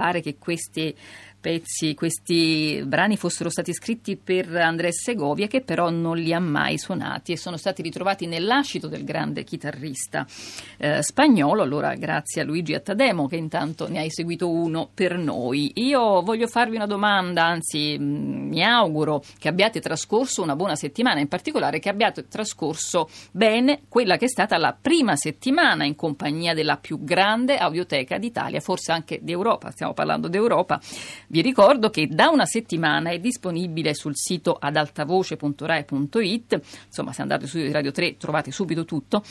Pare che questi pezzi, questi brani fossero stati scritti per Andrés Segovia, che però non li ha mai suonati e sono stati ritrovati nell'ascito del grande chitarrista spagnolo. Allora grazie a Luigi Attademo che intanto ne hai seguito uno per noi. Io voglio farvi una domanda, anzi mi auguro che abbiate trascorso una buona settimana, in particolare che abbiate trascorso bene quella che è stata la prima settimana in compagnia della più grande audioteca d'Italia, forse anche d'Europa. Stiamo parlando d'Europa. Vi ricordo che da una settimana è disponibile sul sito ad altavoce.rai.it, insomma se andate su Radio 3 trovate subito tutto.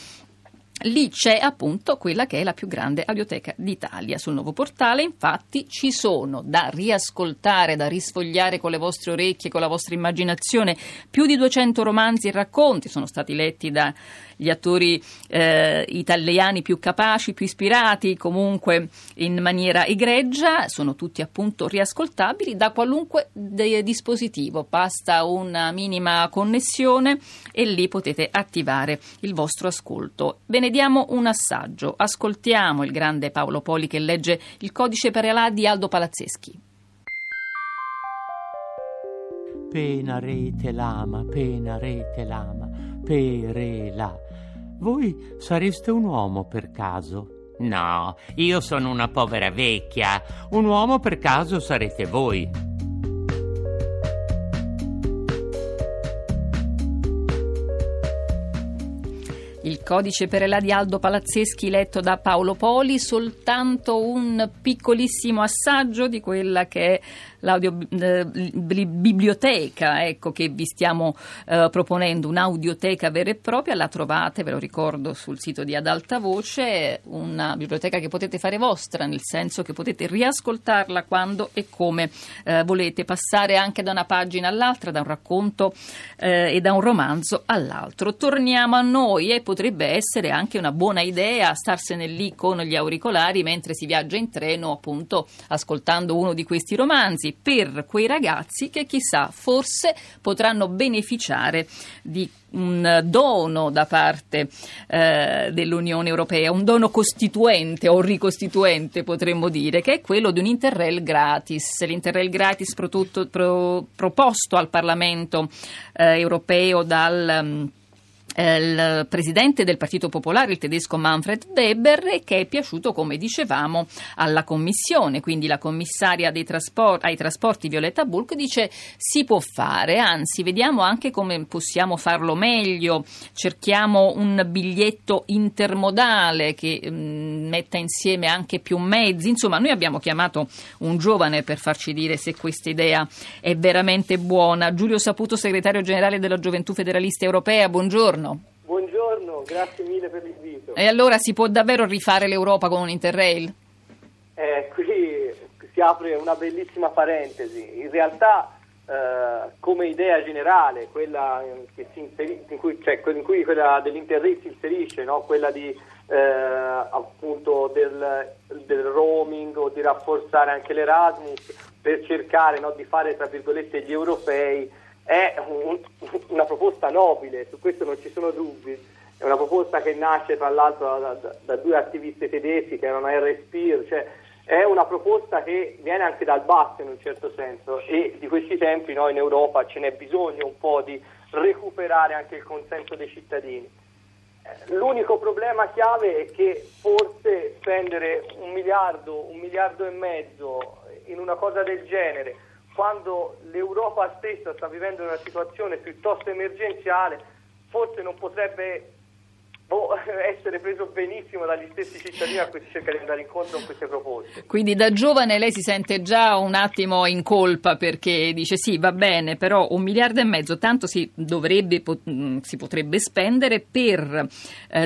Lì c'è appunto quella che è la più grande audioteca d'Italia. Sul nuovo portale infatti ci sono da riascoltare, da risfogliare con le vostre orecchie, con la vostra immaginazione, più di 200 romanzi e racconti sono stati letti dagli attori italiani più capaci, più ispirati, comunque in maniera egregia. Sono tutti appunto riascoltabili da qualunque dispositivo, basta una minima connessione e lì potete attivare il vostro ascolto. Bene, diamo un assaggio. Ascoltiamo il grande Paolo Poli che legge Il codice Perelà di Aldo Palazzeschi. Pena rete lama, pena rete lama, Perelà. Voi sareste un uomo per caso? No, io sono una povera vecchia. Un uomo per caso sarete voi. Il codice Perelà di Aldo Palazzeschi letto da Paolo Poli, soltanto un piccolissimo assaggio di quella che è l'audiobiblioteca, ecco, che vi stiamo proponendo, un'audioteca vera e propria. La trovate, ve lo ricordo, sul sito di Ad Alta Voce, una biblioteca che potete fare vostra, nel senso che potete riascoltarla quando e come volete, passare anche da una pagina all'altra, da un racconto e da un romanzo all'altro. Torniamo a noi e potrebbe essere anche una buona idea starsene lì con gli auricolari mentre si viaggia in treno, appunto ascoltando uno di questi romanzi, per quei ragazzi che chissà forse potranno beneficiare di un dono da parte dell'Unione Europea, un dono costituente o ricostituente potremmo dire, che è quello di un Interrail gratis. L'Interrail gratis proposto al Parlamento europeo dal il presidente del Partito Popolare, il tedesco Manfred Weber, che è piaciuto, come dicevamo, alla Commissione. Quindi la commissaria ai trasporti Violeta Bulc dice si può fare, anzi vediamo anche come possiamo farlo meglio, cerchiamo un biglietto intermodale che metta insieme anche più mezzi. Insomma, noi abbiamo chiamato un giovane per farci dire se questa idea è veramente buona. Giulio Saputo, segretario generale della Gioventù Federalista Europea, buongiorno. Buongiorno, grazie mille per l'invito. E allora si può davvero rifare l'Europa con un Interrail? Qui si apre una bellissima parentesi. In realtà come idea generale, quella che si inserisce, in cui quella dell'Interrail si inserisce, no? Quella di appunto del roaming o di rafforzare anche l'Erasmus per cercare, no, di fare tra virgolette gli europei, è una proposta nobile, su questo non ci sono dubbi. È una proposta che nasce tra l'altro da due attiviste tedeschi che erano RSP, cioè è una proposta che viene anche dal basso in un certo senso, e di questi tempi noi in Europa ce n'è bisogno un po' di recuperare anche il consenso dei cittadini. L'unico problema chiave è che forse spendere un miliardo e mezzo in una cosa del genere, quando l'Europa stessa sta vivendo una situazione piuttosto emergenziale, forse non potrebbe essere preso benissimo dagli stessi cittadini a cui si cerca di andare incontro con queste proposte. Quindi da giovane lei si sente già un attimo in colpa, perché dice sì, va bene, però 1,5 miliardi tanto si potrebbe spendere per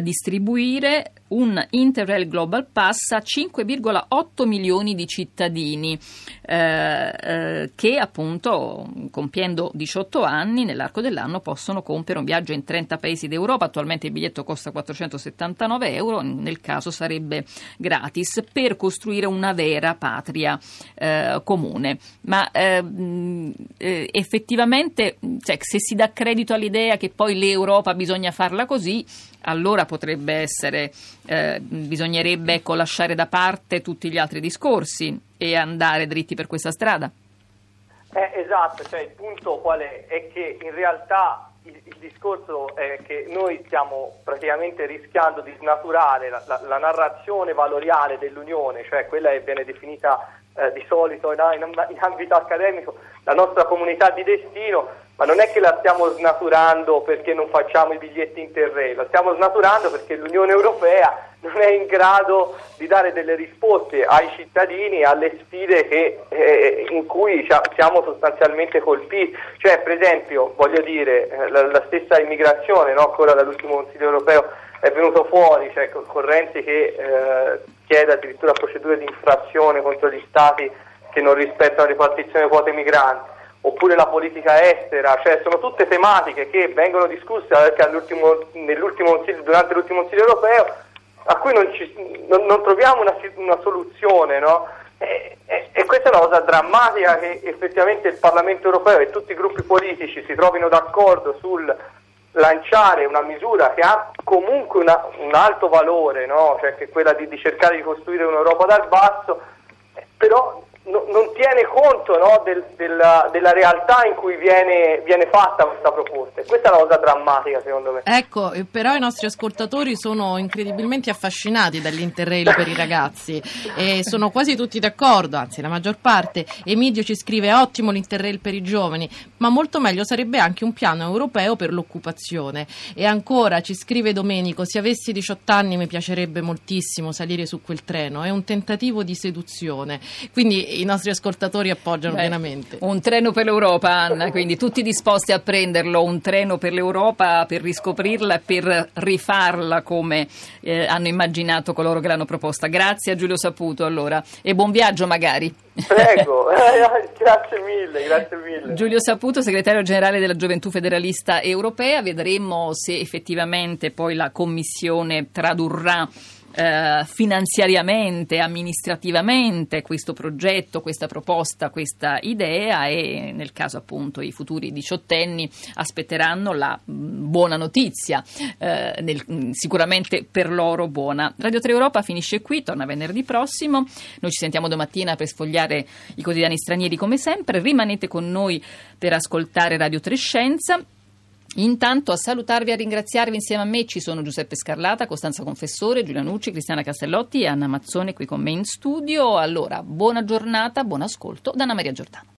distribuire un Interrail Global Pass a 5,8 milioni di cittadini che appunto, compiendo 18 anni, nell'arco dell'anno possono compiere un viaggio in 30 paesi d'Europa. Attualmente il biglietto costa 479 euro, nel caso sarebbe gratis, per costruire una vera patria comune. Ma effettivamente, cioè, se si dà credito all'idea che poi l'Europa bisogna farla così, allora potrebbe essere, bisognerebbe, ecco, lasciare da parte tutti gli altri discorsi e andare dritti per questa strada. Esatto, cioè il punto qual è che in realtà il discorso è che noi stiamo praticamente rischiando di snaturare la narrazione valoriale dell'Unione, cioè quella che viene definita di solito in ambito accademico la nostra comunità di destino, ma non è che la stiamo snaturando perché non facciamo i biglietti Interrail, la stiamo snaturando perché l'Unione Europea non è in grado di dare delle risposte ai cittadini, alle sfide che, in cui siamo sostanzialmente colpiti. Cioè, per esempio, voglio dire, la stessa immigrazione, no? Ancora dall'ultimo Consiglio europeo è venuto fuori, cioè Renzi che chiede addirittura procedure di infrazione contro gli stati che non rispettano la ripartizione quote migranti, oppure la politica estera, cioè sono tutte tematiche che vengono discusse anche durante l'ultimo Consiglio europeo, a cui non troviamo una soluzione, no? E questa è una cosa drammatica, che effettivamente il Parlamento europeo e tutti i gruppi politici si trovino d'accordo sul lanciare una misura che ha comunque un alto valore, no? Cioè che è quella di cercare di costruire un'Europa dal basso, però non tiene conto, no, della realtà in cui viene fatta questa proposta. Questa è una cosa drammatica, secondo me. Ecco, però i nostri ascoltatori sono incredibilmente affascinati dall'Interrail per i ragazzi e sono quasi tutti d'accordo, anzi la maggior parte. Emidio ci scrive: ottimo l'Interrail per i giovani, ma molto meglio sarebbe anche un piano europeo per l'occupazione. E ancora ci scrive Domenico: se avessi 18 anni mi piacerebbe moltissimo salire su quel treno, è un tentativo di seduzione. Quindi i nostri ascoltatori appoggiano pienamente. Un treno per l'Europa, Anna, quindi tutti disposti a prenderlo, un treno per l'Europa per riscoprirla e per rifarla come hanno immaginato coloro che l'hanno proposta. Grazie a Giulio Saputo, allora, e buon viaggio magari. Prego, grazie mille. Giulio Saputo, segretario generale della Gioventù Federalista Europea. Vedremo se effettivamente poi la Commissione tradurrà finanziariamente, amministrativamente questo progetto, questa proposta, questa idea, e nel caso appunto i futuri diciottenni aspetteranno la buona notizia, sicuramente per loro buona. Radio 3 Europa finisce qui, torna venerdì prossimo. Noi ci sentiamo domattina per sfogliare i quotidiani stranieri come sempre. Rimanete con noi per ascoltare Radio 3 Scienza. Intanto a salutarvi e a ringraziarvi insieme a me ci sono Giuseppe Scarlata, Costanza Confessore, Giulia Nucci, Cristiana Castellotti e Anna Mazzone qui con me in studio. Allora, buona giornata, buon ascolto da Anna Maria Giordano.